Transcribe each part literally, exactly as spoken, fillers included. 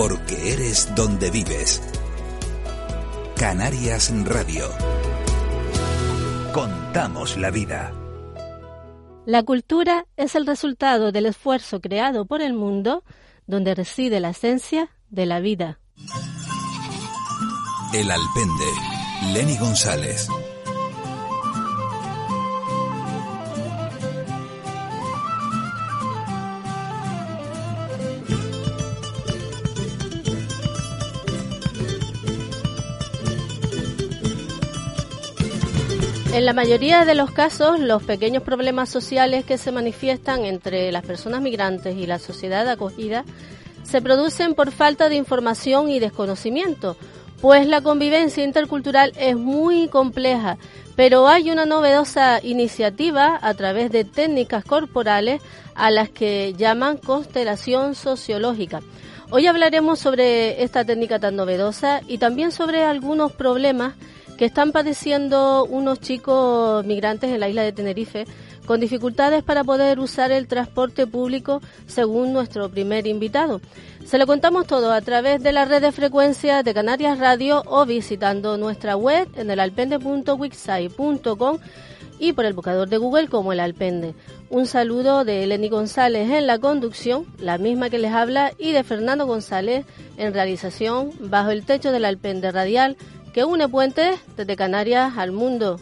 porque eres donde vives. Canarias Radio. Contamos la vida. La cultura es el resultado del esfuerzo creado por el mundo, donde reside la esencia de la vida. El Alpende, Leni González. En la mayoría de los casos, los pequeños problemas sociales que se manifiestan entre las personas migrantes y la sociedad acogida se producen por falta de información y desconocimiento, pues la convivencia intercultural es muy compleja, pero hay una novedosa iniciativa a través de técnicas corporales a las que llaman constelación sociológica. Hoy hablaremos sobre esta técnica tan novedosa y también sobre algunos problemas que están padeciendo unos chicos migrantes en la isla de Tenerife, con dificultades para poder usar el transporte público, según nuestro primer invitado. Se lo contamos todo a través de la red de frecuencias de Canarias Radio o visitando nuestra web en el alpende punto wixsite punto com y por el buscador de Google como El Alpende. Un saludo de Leni González en la conducción, la misma que les habla, y de Fernando González en realización bajo el techo del Alpende Radial, que une puentes desde Canarias al mundo.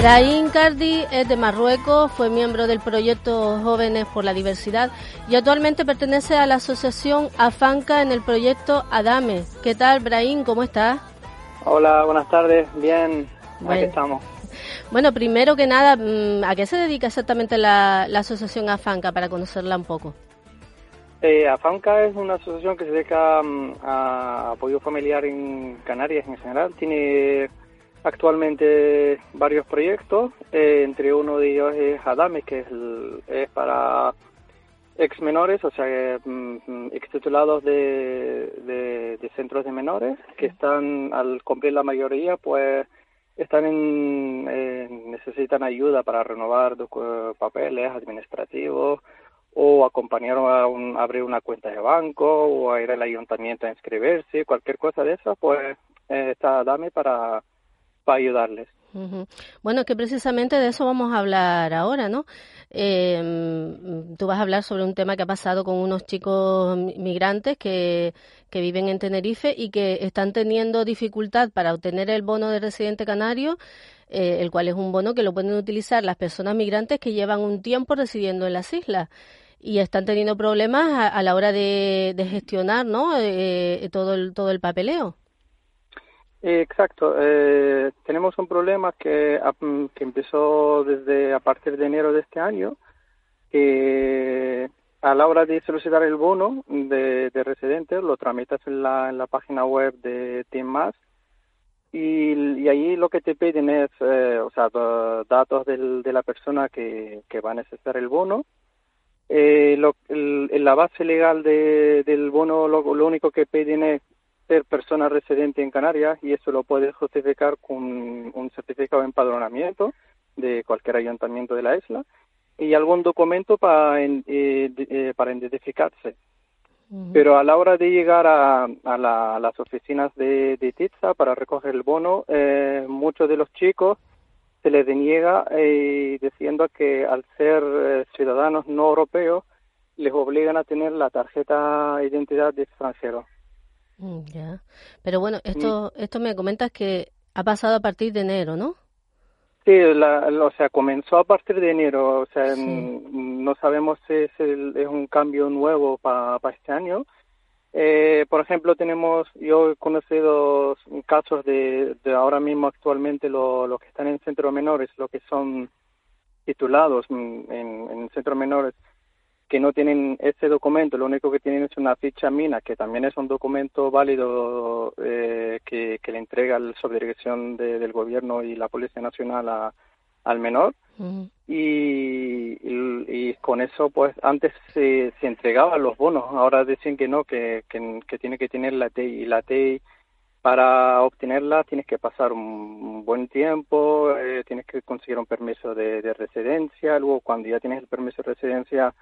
Brahim Khardy es de Marruecos, fue miembro del proyecto Jóvenes por la Diversidad y actualmente pertenece a la asociación Afamca en el proyecto Adame. ¿Qué tal, Brahim? ¿Cómo estás? Hola, buenas tardes. Bien, bueno, aquí estamos. Bueno, primero que nada, ¿a qué se dedica exactamente la, la asociación Afamca para conocerla un poco? Eh, Afamca es una asociación que se dedica a apoyo familiar en Canarias en general. Tiene actualmente varios proyectos, eh, entre uno de ellos es Adame, que es, el, es para ex menores, o sea, ex titulados de, de, de centros de menores, que están, al cumplir la mayoría, pues están en, eh, necesitan ayuda para renovar papeles administrativos, o acompañar a, un, a abrir una cuenta de banco, o a ir al ayuntamiento a inscribirse, cualquier cosa de eso, pues eh, está Adame para para ayudarles. Uh-huh. Bueno, que precisamente de eso vamos a hablar ahora, ¿no? Eh, tú vas a hablar sobre un tema que ha pasado con unos chicos migrantes que, que viven en Tenerife y que están teniendo dificultad para obtener el bono de residente canario, eh, el cual es un bono que lo pueden utilizar las personas migrantes que llevan un tiempo residiendo en las islas y están teniendo problemas a, a la hora de, de gestionar, ¿no? Eh, todo el, todo el papeleo. Exacto. Eh, tenemos un problema que, que empezó desde a partir de enero de este año, que a la hora de solicitar el bono de, de residente lo tramitas en la, en la página web de Timas y, y allí lo que te piden es, eh, o sea, datos del, de la persona que, que va a necesitar el bono. Eh, lo, el, en la base legal de, del bono lo, lo único que piden es ser persona residente en Canarias y eso lo puedes justificar con un certificado de empadronamiento de cualquier ayuntamiento de la isla y algún documento para eh, eh, para identificarse. Uh-huh. Pero a la hora de llegar a, a, la, a las oficinas de, de TITSA para recoger el bono, eh, muchos de los chicos se les deniega eh, diciendo que al ser eh, ciudadanos no europeos les obligan a tener la tarjeta de identidad de extranjero. Ya, pero bueno, esto sí. esto me comentas que ha pasado a partir de enero, ¿no? Sí, la, la, o sea, comenzó a partir de enero, o sea, sí. no sabemos si es, el, es un cambio nuevo para pa este año. Eh, por ejemplo, tenemos, yo he conocido casos de, de ahora mismo actualmente los lo que están en centros menores, los que son titulados en, en centros menores, que no tienen ese documento, lo único que tienen es una ficha MENA, que también es un documento válido eh, que, que le entrega la subdirección de, del gobierno y la Policía Nacional a, al menor. Uh-huh. Y, y, y con eso, pues, antes se, se entregaban los bonos, ahora dicen que no, que, que, que tiene que tener la T E I. Y la T E I, para obtenerla, tienes que pasar un, un buen tiempo, eh, tienes que conseguir un permiso de, de residencia, luego cuando ya tienes el permiso de residencia,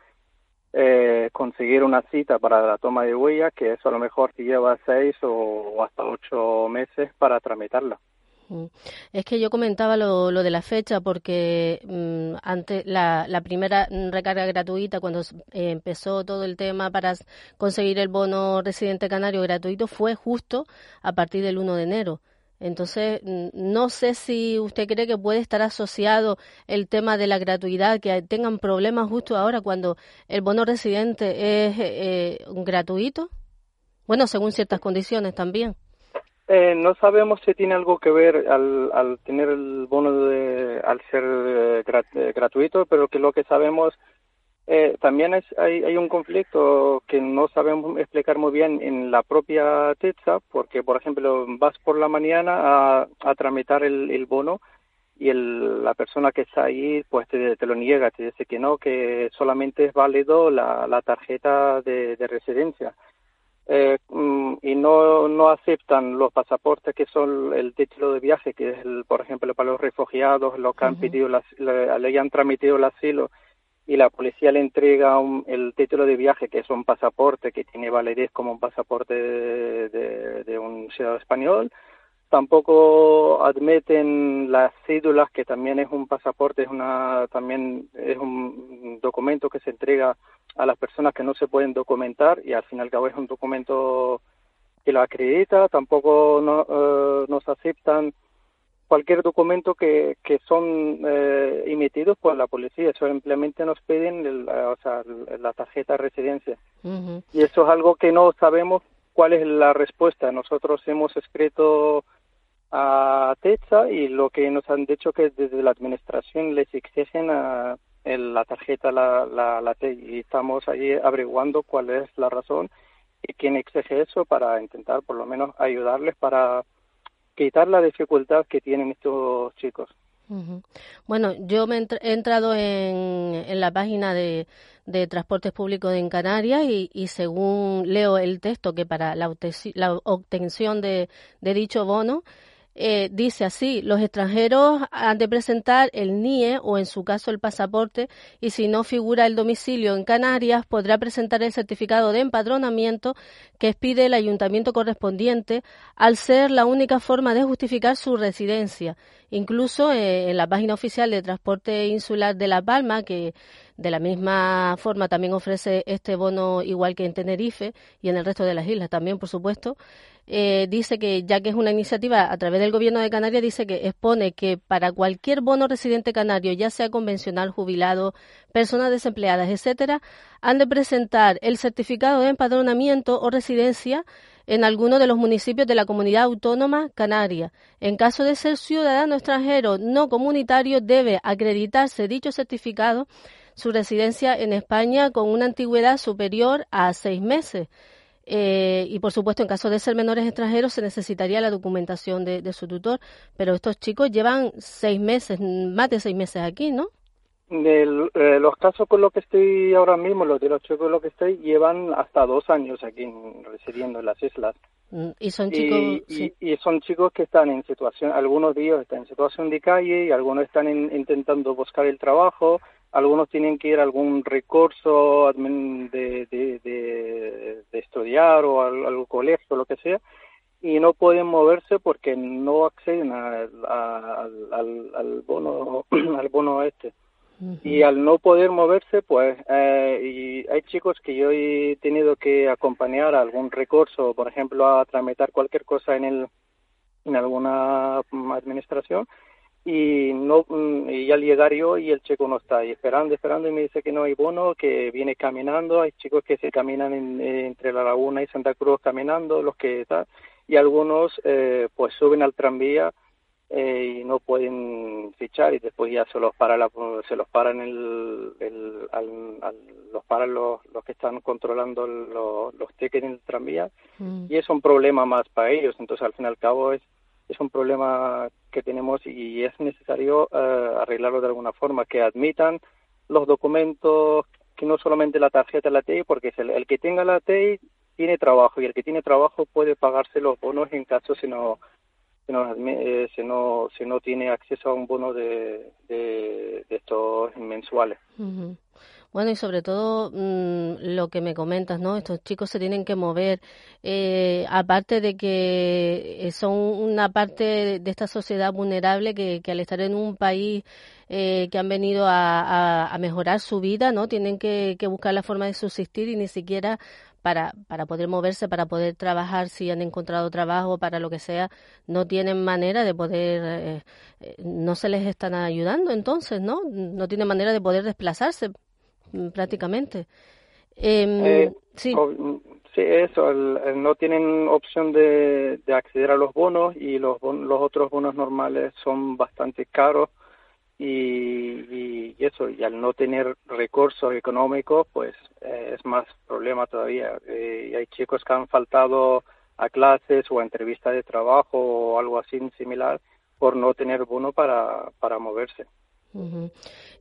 Eh, conseguir una cita para la toma de huella, que eso a lo mejor te lleva seis o, o hasta ocho meses para tramitarla. Es que yo comentaba lo, lo de la fecha porque mmm, antes la, la primera recarga gratuita cuando eh, empezó todo el tema para conseguir el bono residente canario gratuito fue justo a partir del uno de enero. Entonces, no sé si usted cree que puede estar asociado el tema de la gratuidad, que tengan problemas justo ahora cuando el bono residente es eh, gratuito. Bueno, según ciertas condiciones también. Eh, no sabemos si tiene algo que ver al, al tener el bono de, al ser eh, grat, eh, gratuito, pero que lo que sabemos eh, también es hay, hay un conflicto que no sabemos explicar muy bien en la propia TITSA, porque por ejemplo vas por la mañana a, a tramitar el, el bono y el, la persona que está ahí pues te, te lo niega, te dice que no, que solamente es válido la, la tarjeta de, de residencia. Eh, y no no aceptan los pasaportes que son el título de viaje, que es el, por ejemplo para los refugiados, los que han pedido la, la, le han tramitado el asilo y la policía le entrega un, el título de viaje, que es un pasaporte que tiene validez como un pasaporte de, de, de un ciudadano español. Tampoco admiten las cédulas, que también es un pasaporte, es una también es un documento que se entrega a las personas que no se pueden documentar y al fin y al cabo es un documento que lo acredita. Tampoco no, eh, nos aceptan cualquier documento que, que son eh, emitidos por la policía, simplemente nos piden el, o sea, la tarjeta de residencia. Uh-huh. Y eso es algo que no sabemos cuál es la respuesta. Nosotros hemos escrito a TETSA y lo que nos han dicho que desde la administración les exigen a la tarjeta, la, la, la y estamos ahí averiguando cuál es la razón y quién exige eso para intentar por lo menos ayudarles para quitar la dificultad que tienen estos chicos. Uh-huh. Bueno, yo me entr- he entrado en, en la página de, de Transportes Públicos en Canarias y, y según leo el texto que para la, obte- la obtención de, de dicho bono, Eh, dice así, los extranjeros han de presentar el N I E o en su caso el pasaporte y si no figura el domicilio en Canarias podrá presentar el certificado de empadronamiento que expide el ayuntamiento correspondiente al ser la única forma de justificar su residencia. Incluso eh, en la página oficial de Transporte Insular de La Palma, que de la misma forma también ofrece este bono igual que en Tenerife y en el resto de las islas también, por supuesto, eh, dice que ya que es una iniciativa a través del Gobierno de Canarias, dice que expone que para cualquier bono residente canario, ya sea convencional, jubilado, personas desempleadas, etcétera, han de presentar el certificado de empadronamiento o residencia en alguno de los municipios de la comunidad autónoma canaria. En caso de ser ciudadano extranjero no comunitario, debe acreditarse dicho certificado, su residencia en España con una antigüedad superior a seis meses. Eh, y, por supuesto, en caso de ser menores extranjeros se necesitaría la documentación de, de su tutor. Pero estos chicos llevan seis meses, más de seis meses aquí, ¿no? El, eh, los casos con los que estoy ahora mismo, los de los chicos con los que estoy, llevan hasta dos años aquí residiendo en las islas. Y son chicos y, sí. y, y son chicos que están en situación, algunos de ellos están en situación de calle y algunos están en, intentando buscar el trabajo, algunos tienen que ir a algún recurso de, de, de, de estudiar o al, al colegio o lo que sea. y no pueden moverse porque no acceden a, a, al, al, al bono al bono este. Uh-huh. Y al no poder moverse, pues eh, y hay chicos que yo he tenido que acompañar a algún recurso, por ejemplo, a tramitar cualquier cosa en el en alguna administración, y no y al llegar yo y el chico no está, y esperando, esperando, y me dice que no hay bono, que viene caminando. Hay chicos que se caminan en, entre La Laguna y Santa Cruz caminando, los que tal, y algunos eh, pues suben al tranvía Eh, y no pueden fichar, y después ya se los para la, se los paran el, el al, al, los paran los, los que están controlando el, los, los tickets en el tranvía. Mm. Y es un problema más para ellos. Entonces, al fin y al cabo, es es un problema que tenemos, y es necesario eh, arreglarlo de alguna forma, que admitan los documentos, que no solamente la tarjeta de la T E I, porque es el, el que tenga la T E I tiene trabajo, y el que tiene trabajo puede pagarse los bonos en caso si no Si no, eh, si, no, si no tiene acceso a un bono de, de, de estos mensuales. Uh-huh. Bueno, y sobre todo mmm, lo que me comentas, ¿no? Estos chicos se tienen que mover. Eh, aparte de que son una parte de esta sociedad vulnerable que, que al estar en un país eh, que han venido a, a, a mejorar su vida, ¿no? Tienen que, que buscar la forma de subsistir, y ni siquiera para para poder moverse, para poder trabajar, si han encontrado trabajo, para lo que sea, no tienen manera de poder, eh, no se les están ayudando entonces, ¿no? No tienen manera de poder desplazarse prácticamente. Eh, eh, sí. O, sí, eso, el, el no tienen opción de, de acceder a los bonos, y los, los otros bonos normales son bastante caros, y, y eso, y al no tener recursos económicos, pues eh, es más problema todavía. Eh, y hay chicos que han faltado a clases o a entrevistas de trabajo o algo así similar por no tener bono para, para moverse. Uh-huh.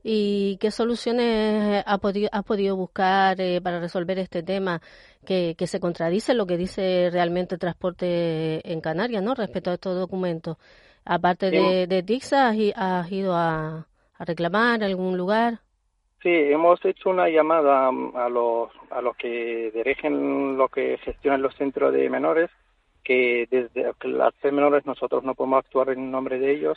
¿Y qué soluciones has podido, has podido buscar eh, para resolver este tema que, que se contradice lo que dice realmente el transporte en Canarias, ¿no?, respecto a estos documentos? Aparte de, de TITSA, ¿has ido a, a reclamar a algún lugar? Sí, hemos hecho una llamada a los a los que dirigen, los que gestionan los centros de menores, que desde las C menores nosotros no podemos actuar en nombre de ellos.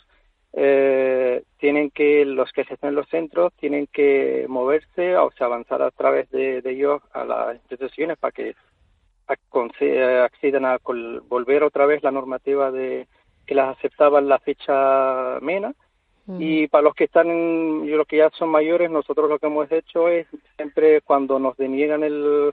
Eh, tienen que los que gestionan los centros tienen que moverse, o sea, avanzar a través de, de ellos a las instituciones para que accedan a volver otra vez la normativa de que las aceptaban la ficha MENA. Uh-huh. Y para los que están en, yo los que ya son mayores, nosotros lo que hemos hecho es siempre cuando nos deniegan el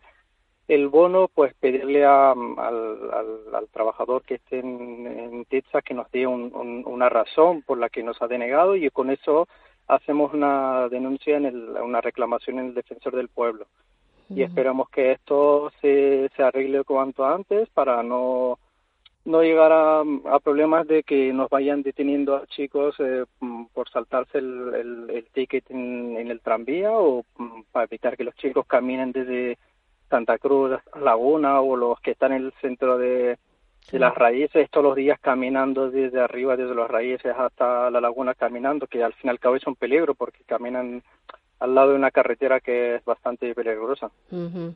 el bono, pues pedirle a, al, al, al trabajador que esté en, en TITSA que nos dé un, un, una razón por la que nos ha denegado, y con eso hacemos una denuncia en el, una reclamación en el Defensor del Pueblo. Uh-huh. Y esperamos que esto se, se arregle cuanto antes para no no llegar a, a problemas de que nos vayan deteniendo a chicos eh, por saltarse el, el, el ticket en, en el tranvía, o para evitar que los chicos caminen desde Santa Cruz a Laguna, o los que están en el centro de, sí. de Las Raíces todos los días caminando desde arriba, desde Las Raíces hasta La Laguna caminando, que al fin y al cabo es un peligro porque caminan al lado de una carretera que es bastante peligrosa. Uh-huh.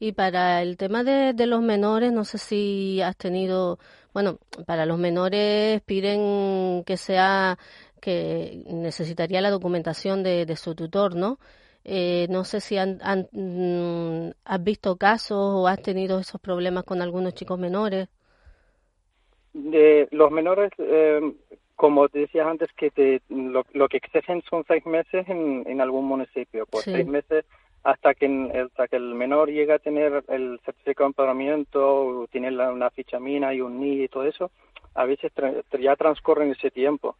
Y para el tema de, de los menores, no sé si has tenido... Bueno, para los menores piden que sea... que necesitaría la documentación de, de su tutor, ¿no? Eh, no sé si han, han, mm, has visto casos o has tenido esos problemas con algunos chicos menores. De los menores... Eh... Como te decías antes, que te, lo, lo que exigen son seis meses en, en algún municipio. Por sí. seis meses hasta que, hasta que el menor llega a tener el certificado de empadronamiento, o tiene la, una ficha MENA y un N I D y todo eso, a veces tra, ya transcurren ese tiempo.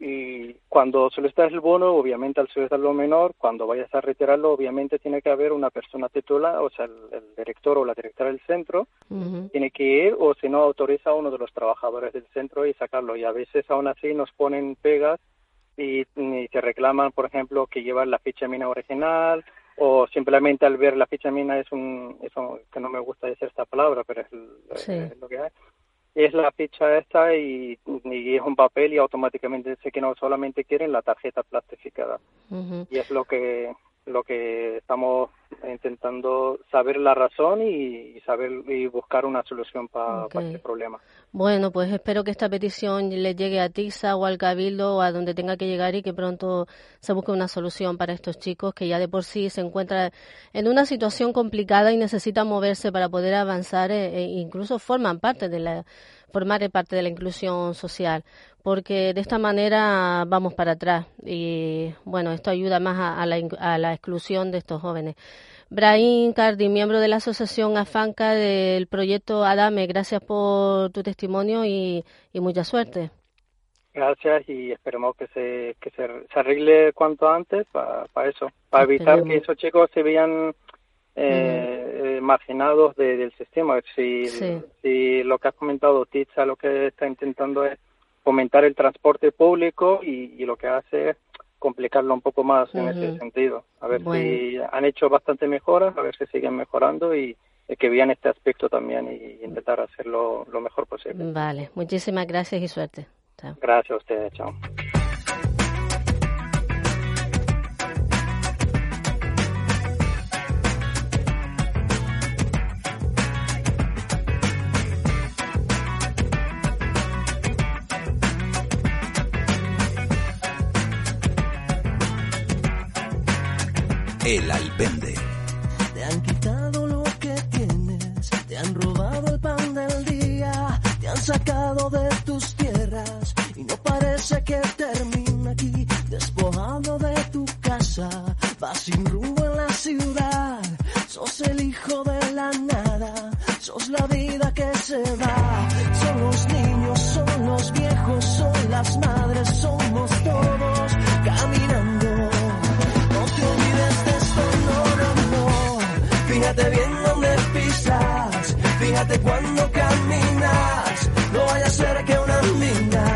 Y cuando solicitas el bono, obviamente al solicitarlo menor, cuando vayas a retirarlo, obviamente tiene que haber una persona titular, o sea, el, el director o la directora del centro, uh-huh. tiene que ir, o si no, autoriza a uno de los trabajadores del centro y sacarlo. Y a veces aún así nos ponen pegas y, y te reclaman, por ejemplo, que llevan la ficha MENA original, o simplemente al ver la ficha MENA, es un, eso que no me gusta decir esta palabra, pero es, sí. es lo que hay. Es la ficha esta y, y es un papel, y automáticamente dice que no, solamente quieren la tarjeta plastificada. Uh-huh. Y es lo que lo que estamos intentando saber la razón y, y saber y buscar una solución para okay. pa este problema. Bueno, pues espero que esta petición le llegue a TITSA o al Cabildo o a donde tenga que llegar y que pronto se busque una solución para estos chicos que ya de por sí se encuentran en una situación complicada y necesitan moverse para poder avanzar e incluso forman parte de la formar parte de la inclusión social, porque de esta manera vamos para atrás y, bueno, esto ayuda más a, a, la, a la exclusión de estos jóvenes. Brahim Khardy, miembro de la asociación Afamca del proyecto Adame, gracias por tu testimonio y, y mucha suerte. Gracias y esperemos que se que se, se arregle cuanto antes para pa eso, para evitar que esos chicos se vean Eh, eh, marginados de, del sistema. Si, sí. si lo que has comentado TITSA, lo que está intentando es fomentar el transporte público y, y lo que hace es complicarlo un poco más uh-huh. en ese sentido. A ver bueno. si han hecho bastante mejoras, a ver si siguen mejorando y eh, que vean este aspecto también y, y intentar hacerlo lo mejor posible. Vale, muchísimas gracias y suerte. Chao. Gracias a ustedes, chao. El Alpende. Te han quitado lo que tienes, te han robado el pan del día, te han sacado de tus tierras y no parece que termine aquí. Despojado de tu casa, vas sin rumbo en la ciudad, sos el hijo de la nada, sos la vida que se va. Son los niños, son los viejos, son las madres, somos todos caminando. No te olvides de fíjate bien donde pisas, fíjate cuando caminas, no vaya a ser que una mina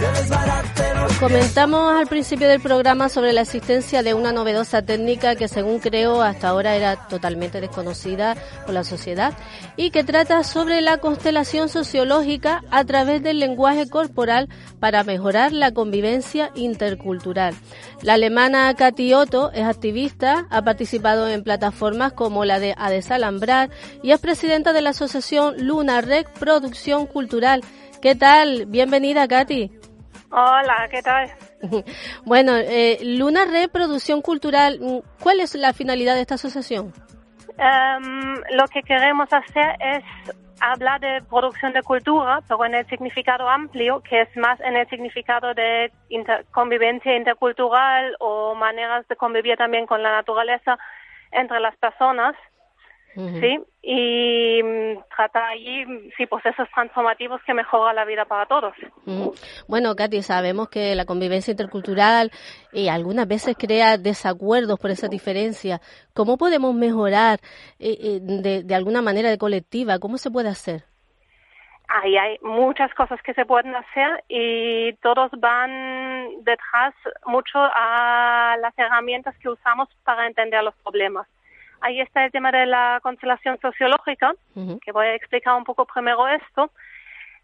te desbarate los pies. Comentamos al principio del programa sobre la existencia de una novedosa técnica que, según creo, hasta ahora era totalmente desconocida por la sociedad y que trata sobre la constelación sociológica a través del lenguaje corporal para mejorar la convivencia intercultural. La alemana Kathy Otto es activista, ha participado en plataformas como la de A Desalambrar y es presidenta de la asociación Luna Red Producción Cultural. ¿Qué tal? Bienvenida, Kathy. Hola, ¿qué tal? Bueno, eh, Luna Red Producción Cultural, ¿cuál es la finalidad de esta asociación? Um, lo que queremos hacer es hablar de producción de cultura, pero en el significado amplio, que es más en el significado de inter- convivencia intercultural o maneras de convivir también con la naturaleza entre las personas, uh-huh. ¿sí? Y um, tratar allí sí, procesos transformativos que mejoran la vida para todos. Uh-huh. Bueno, Kathy, sabemos que la convivencia intercultural eh, algunas veces crea desacuerdos por esa diferencia. ¿Cómo podemos mejorar eh, eh, de, de alguna manera de colectiva? ¿Cómo se puede hacer? Ahí hay muchas cosas que se pueden hacer y todos van detrás mucho a las herramientas que usamos para entender los problemas. Ahí está el tema de la constelación sociológica, uh-huh. que voy a explicar un poco primero esto.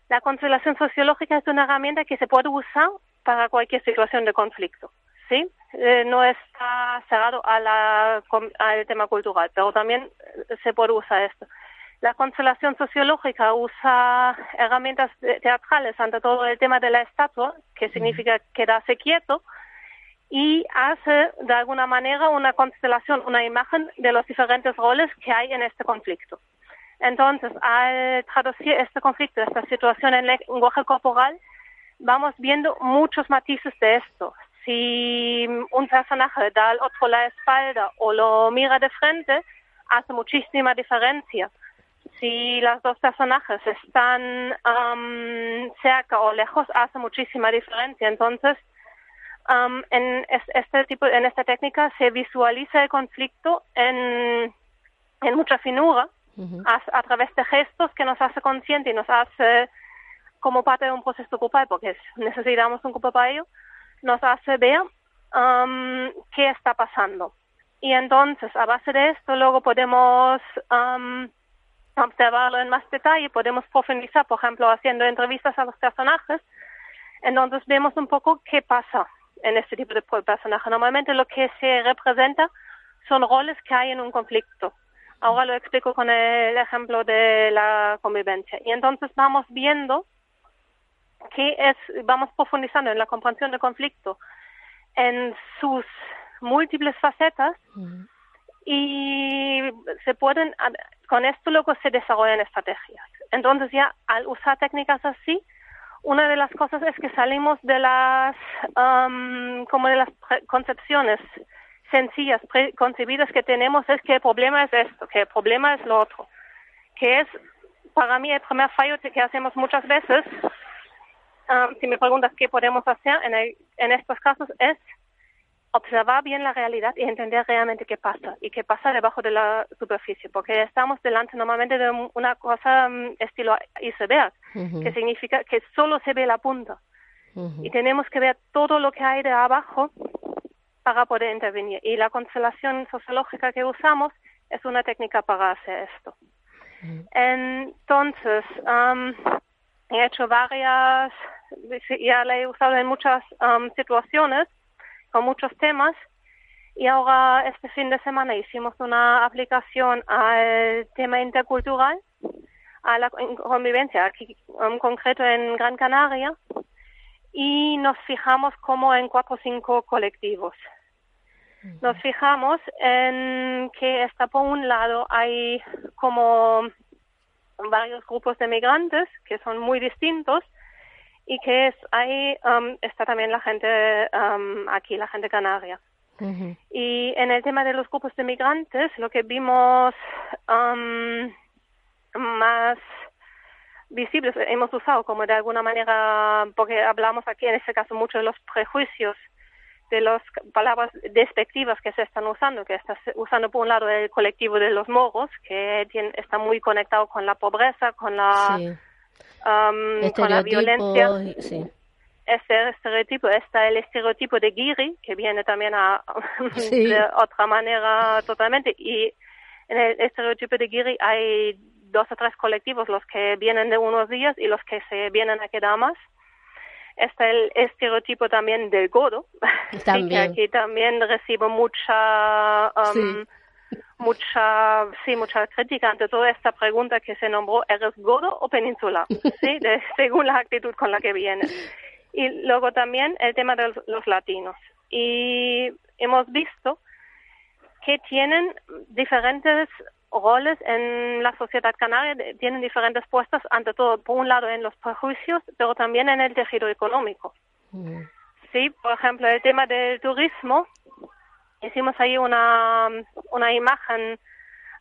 La constelación sociológica es una herramienta que se puede usar para cualquier situación de conflicto, ¿sí? Eh, no está cerrado a la, al tema cultural, pero también se puede usar esto. La constelación sociológica usa herramientas teatrales, ante todo el tema de la estatua, que significa quedarse quieto, y hace de alguna manera una constelación, una imagen de los diferentes roles que hay en este conflicto. Entonces, al traducir este conflicto, esta situación en lenguaje corporal, vamos viendo muchos matices de esto. Si un personaje da al otro la espalda o lo mira de frente, hace muchísima diferencia. Si los dos personajes están um, cerca o lejos, hace muchísima diferencia. Entonces, Um, en este tipo, en esta técnica se visualiza el conflicto en, en mucha finura uh-huh. a, a través de gestos que nos hace consciente y nos hace como parte de un proceso grupal, porque necesitamos un grupo para ello, nos hace ver um, qué está pasando. Y entonces, a base de esto, luego podemos um, observarlo en más detalle, podemos profundizar, por ejemplo, haciendo entrevistas a los personajes, entonces vemos un poco qué pasa en este tipo de personaje. Normalmente lo que se representa son roles que hay en un conflicto. Ahora lo explico con el ejemplo de la convivencia. Y entonces vamos viendo que es, vamos profundizando en la comprensión del conflicto, en sus múltiples facetas, uh-huh. y se pueden, con esto luego se desarrollan estrategias. Entonces ya al usar técnicas así, una de las cosas es que salimos de las, um, como de las concepciones sencillas, preconcebidas que tenemos, es que el problema es esto, que el problema es lo otro, que es para mí el primer fallo que hacemos muchas veces. Um, si me preguntas qué podemos hacer en, el, en estos casos, es observar bien la realidad y entender realmente qué pasa y qué pasa debajo de la superficie, porque estamos delante normalmente de una cosa um, estilo iceberg, uh-huh. que significa que solo se ve la punta, uh-huh. y tenemos que ver todo lo que hay de abajo para poder intervenir, y la constelación sociológica que usamos es una técnica para hacer esto. Uh-huh. Entonces um, he hecho varias, ya la he usado en muchas um, situaciones, con muchos temas, y ahora este fin de semana hicimos una aplicación al tema intercultural, a la convivencia, aquí en concreto en Gran Canaria, y nos fijamos como en cuatro o cinco colectivos. Nos fijamos en que está por un lado hay como varios grupos de migrantes que son muy distintos, y que es, ahí um, está también la gente um, aquí, la gente canaria. Uh-huh. Y en el tema de los grupos de migrantes, lo que vimos um, más visibles, hemos usado como de alguna manera, porque hablamos aquí en este caso mucho de los prejuicios, de las palabras despectivas que se están usando, que está usando por un lado el colectivo de los moros, que tiene, está muy conectado con la pobreza, con la, sí. um, con la violencia. Sí. Este estereotipo, está el estereotipo de guiri, que viene también a, sí. de otra manera totalmente. Y en el estereotipo de guiri hay dos o tres colectivos, los que vienen de unos días y los que se vienen a quedar más. Está el estereotipo también del godo, también. Que aquí también recibo mucha, um, sí. mucha, sí, mucha crítica ante toda esta pregunta que se nombró, ¿eres godo o península? Sí, de, según la actitud con la que viene. Y luego también el tema de los, los latinos. Y hemos visto que tienen diferentes roles en la sociedad canaria, tienen diferentes puestos, ante todo, por un lado en los prejuicios, pero también en el tejido económico. Mm. Sí, por ejemplo, el tema del turismo, hicimos ahí una, una imagen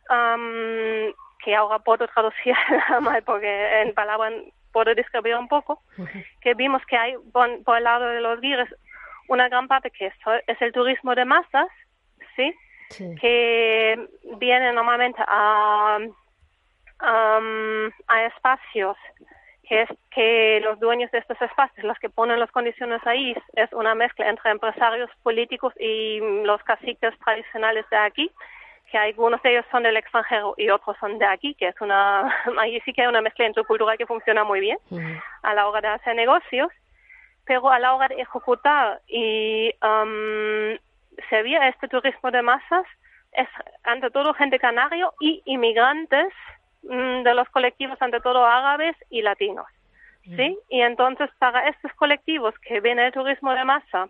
um, que ahora puedo traducir mal, porque en palabras puedo describir un poco, mm-hmm. que vimos que hay, por, por el lado de los guiris, una gran parte que es, es el turismo de masas, ¿sí? Sí. Que vienen normalmente a, a, a espacios que es que los dueños de estos espacios, los que ponen las condiciones ahí, es una mezcla entre empresarios, políticos y los caciques tradicionales de aquí, que algunos de ellos son del extranjero y otros son de aquí, que es una, ahí sí que hay una mezcla intercultural que funciona muy bien uh-huh. a la hora de hacer negocios, pero a la hora de ejecutar y um, se veía este turismo de masas, es ante todo gente canario y inmigrantes mmm, de los colectivos, ante todo árabes y latinos, ¿sí? Mm. Y entonces para estos colectivos que ven el turismo de masa,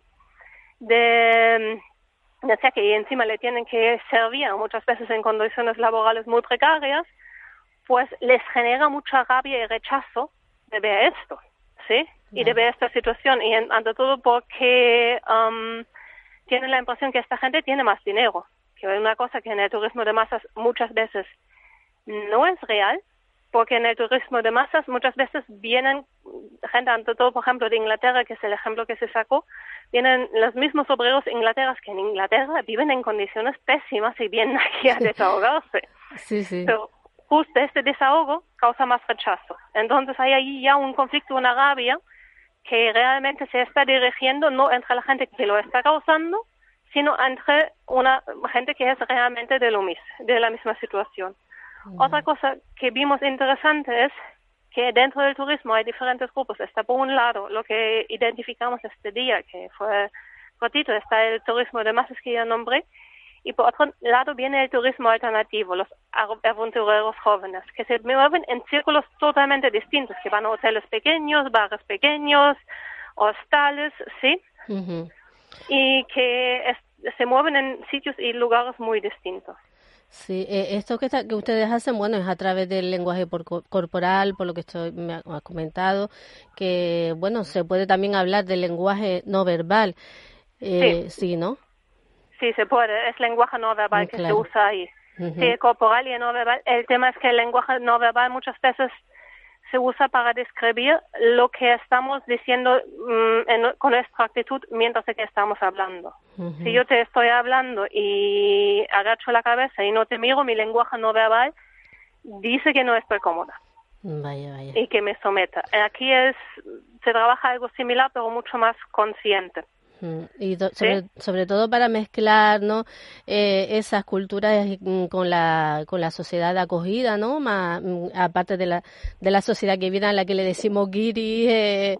de, de sea que encima le tienen que servir muchas veces en condiciones laborales muy precarias, pues les genera mucha rabia y rechazo de ver esto, ¿sí? Mm. Y de ver esta situación, y en, ante todo porque... Um, tienen la impresión que esta gente tiene más dinero, que es una cosa que en el turismo de masas muchas veces no es real, porque en el turismo de masas muchas veces vienen gente, ante todo, por ejemplo, de Inglaterra, que es el ejemplo que se sacó, vienen los mismos obreros ingleses que en Inglaterra viven en condiciones pésimas y vienen aquí a desahogarse. Sí, sí. Pero justo este desahogo causa más rechazo. Entonces hay allí ya un conflicto, una rabia, que realmente se está dirigiendo no entre la gente que lo está causando, sino entre una gente que es realmente de, lo mis, de la misma situación. Uh-huh. Otra cosa que vimos interesante es que dentro del turismo hay diferentes grupos. Está por un lado lo que identificamos este día, que fue cortito, está el turismo de masas que ya nombré, Y por otro lado viene el turismo alternativo, los aventureros jóvenes, que se mueven en círculos totalmente distintos, que van a hoteles pequeños, bares pequeños, hostales, ¿sí? Uh-huh. Y que es, se mueven en sitios y lugares muy distintos. Sí, eh, esto que, está, que ustedes hacen, bueno, es a través del lenguaje por, corporal, por lo que estoy, me has comentado, que, bueno, se puede también hablar del lenguaje no verbal, eh, sí. sí, ¿no? Sí, se puede, es lenguaje no verbal que claro. se usa ahí. Uh-huh. Sí, el corporal y el no verbal. El tema es que el lenguaje no verbal muchas veces se usa para describir lo que estamos diciendo mmm, en, con nuestra actitud mientras que estamos hablando. Uh-huh. Si yo te estoy hablando y agacho la cabeza y no te miro, mi lenguaje no verbal dice que no estoy cómoda. Vaya, vaya. Y que me someta. Aquí es se trabaja algo similar, pero mucho más consciente. Y do, sobre, ¿Sí? sobre todo para mezclar, ¿no? eh, esas culturas con la con la sociedad acogida, ¿no? Más, aparte de la de la sociedad que viene a la que le decimos guiris, eh,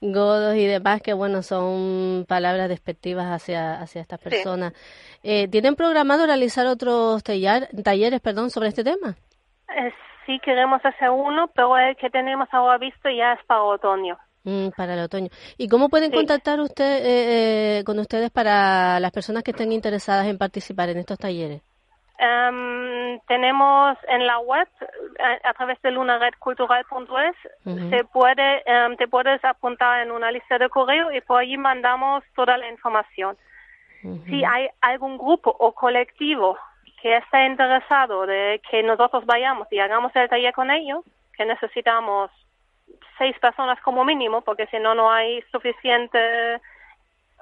godos y demás, que bueno, son palabras despectivas hacia hacia estas personas. Sí. Eh, ¿Tienen programado realizar otros tallar, talleres, perdón, sobre este tema? Eh, sí, queremos hacer uno, pero el que tenemos ahora visto ya es para otoño. Para el otoño. ¿Y cómo pueden sí. contactar usted eh, eh, con ustedes para las personas que estén interesadas en participar en estos talleres? Um, tenemos en la web, a, a través de luna red cultural punto es, uh-huh. se puede, um, te puedes apuntar en una lista de correo y por allí mandamos toda la información. Uh-huh. Si hay algún grupo o colectivo que esté interesado de que nosotros vayamos y hagamos el taller con ellos, que necesitamos seis personas como mínimo, porque si no, no hay suficiente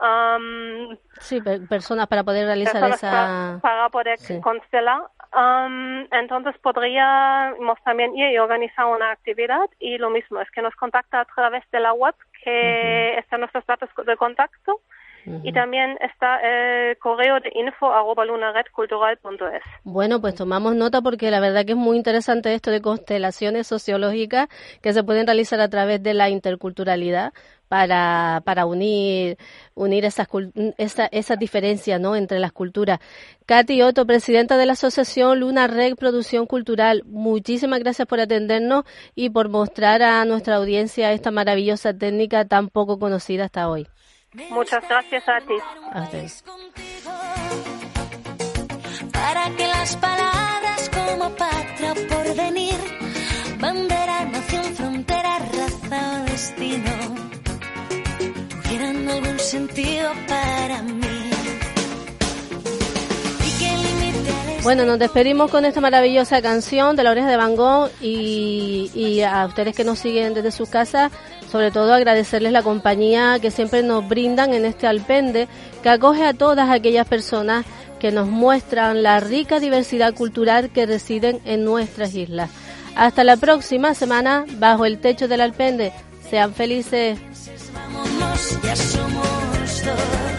um, sí, per- personas para poder realizar esa... Para, para poder sí. constelar. Um, entonces podríamos también ir y organizar una actividad y lo mismo, es que nos contacta a través de la web, que uh-huh. están nuestros datos de contacto uh-huh. y también está el correo de info arroba lunaredcultural.es. Bueno, pues tomamos nota porque la verdad que es muy interesante esto de constelaciones sociológicas que se pueden realizar a través de la interculturalidad para para unir unir esas esa, esa diferencia, ¿no?, entre las culturas. Kathy Otto, presidenta de la asociación Luna Red Producción Cultural, muchísimas gracias por atendernos y por mostrar a nuestra audiencia esta maravillosa técnica tan poco conocida hasta hoy. Muchas gracias a ti. Para que las palabras como patria, porvenir, bandera, nación, frontera, raza o destino tuvieran algún sentido para mí. Bueno, nos despedimos con esta maravillosa canción de La Oreja de Van Gogh y, y a ustedes que nos siguen desde sus casas, sobre todo agradecerles la compañía que siempre nos brindan en este Alpende, que acoge a todas aquellas personas que nos muestran la rica diversidad cultural que residen en nuestras islas. Hasta la próxima semana, bajo el techo del Alpende. Sean felices. Vámonos, ya somos dos.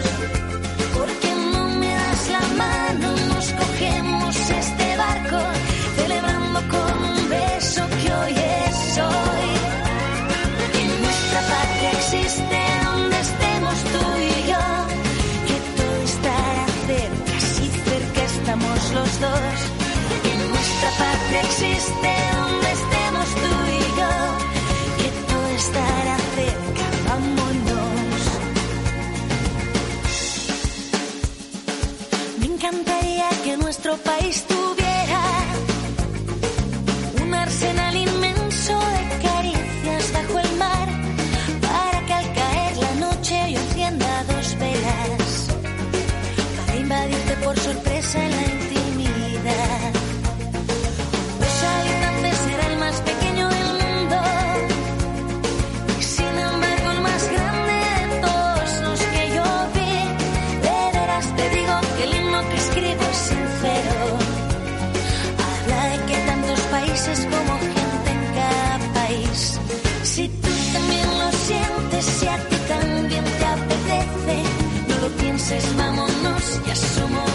Existe donde estemos tú y yo, que todo estará cerca, si cerca estamos los dos. Que nuestra patria existe donde estemos tú y yo, que todo estará cerca, vámonos. Me encantaría que nuestro país tuviera un arsenal inmenso de caricias bajo el mar. Por sorpresa en la intimidad, los habitantes será el más pequeño del mundo y sin embargo el más grande de todos los que yo vi. De veras te digo que el himno que escribo es sincero, habla de que tantos países como gente en cada país. Si tú también lo sientes, si a ti también te apetece, no lo pienses, vámonos, ya somos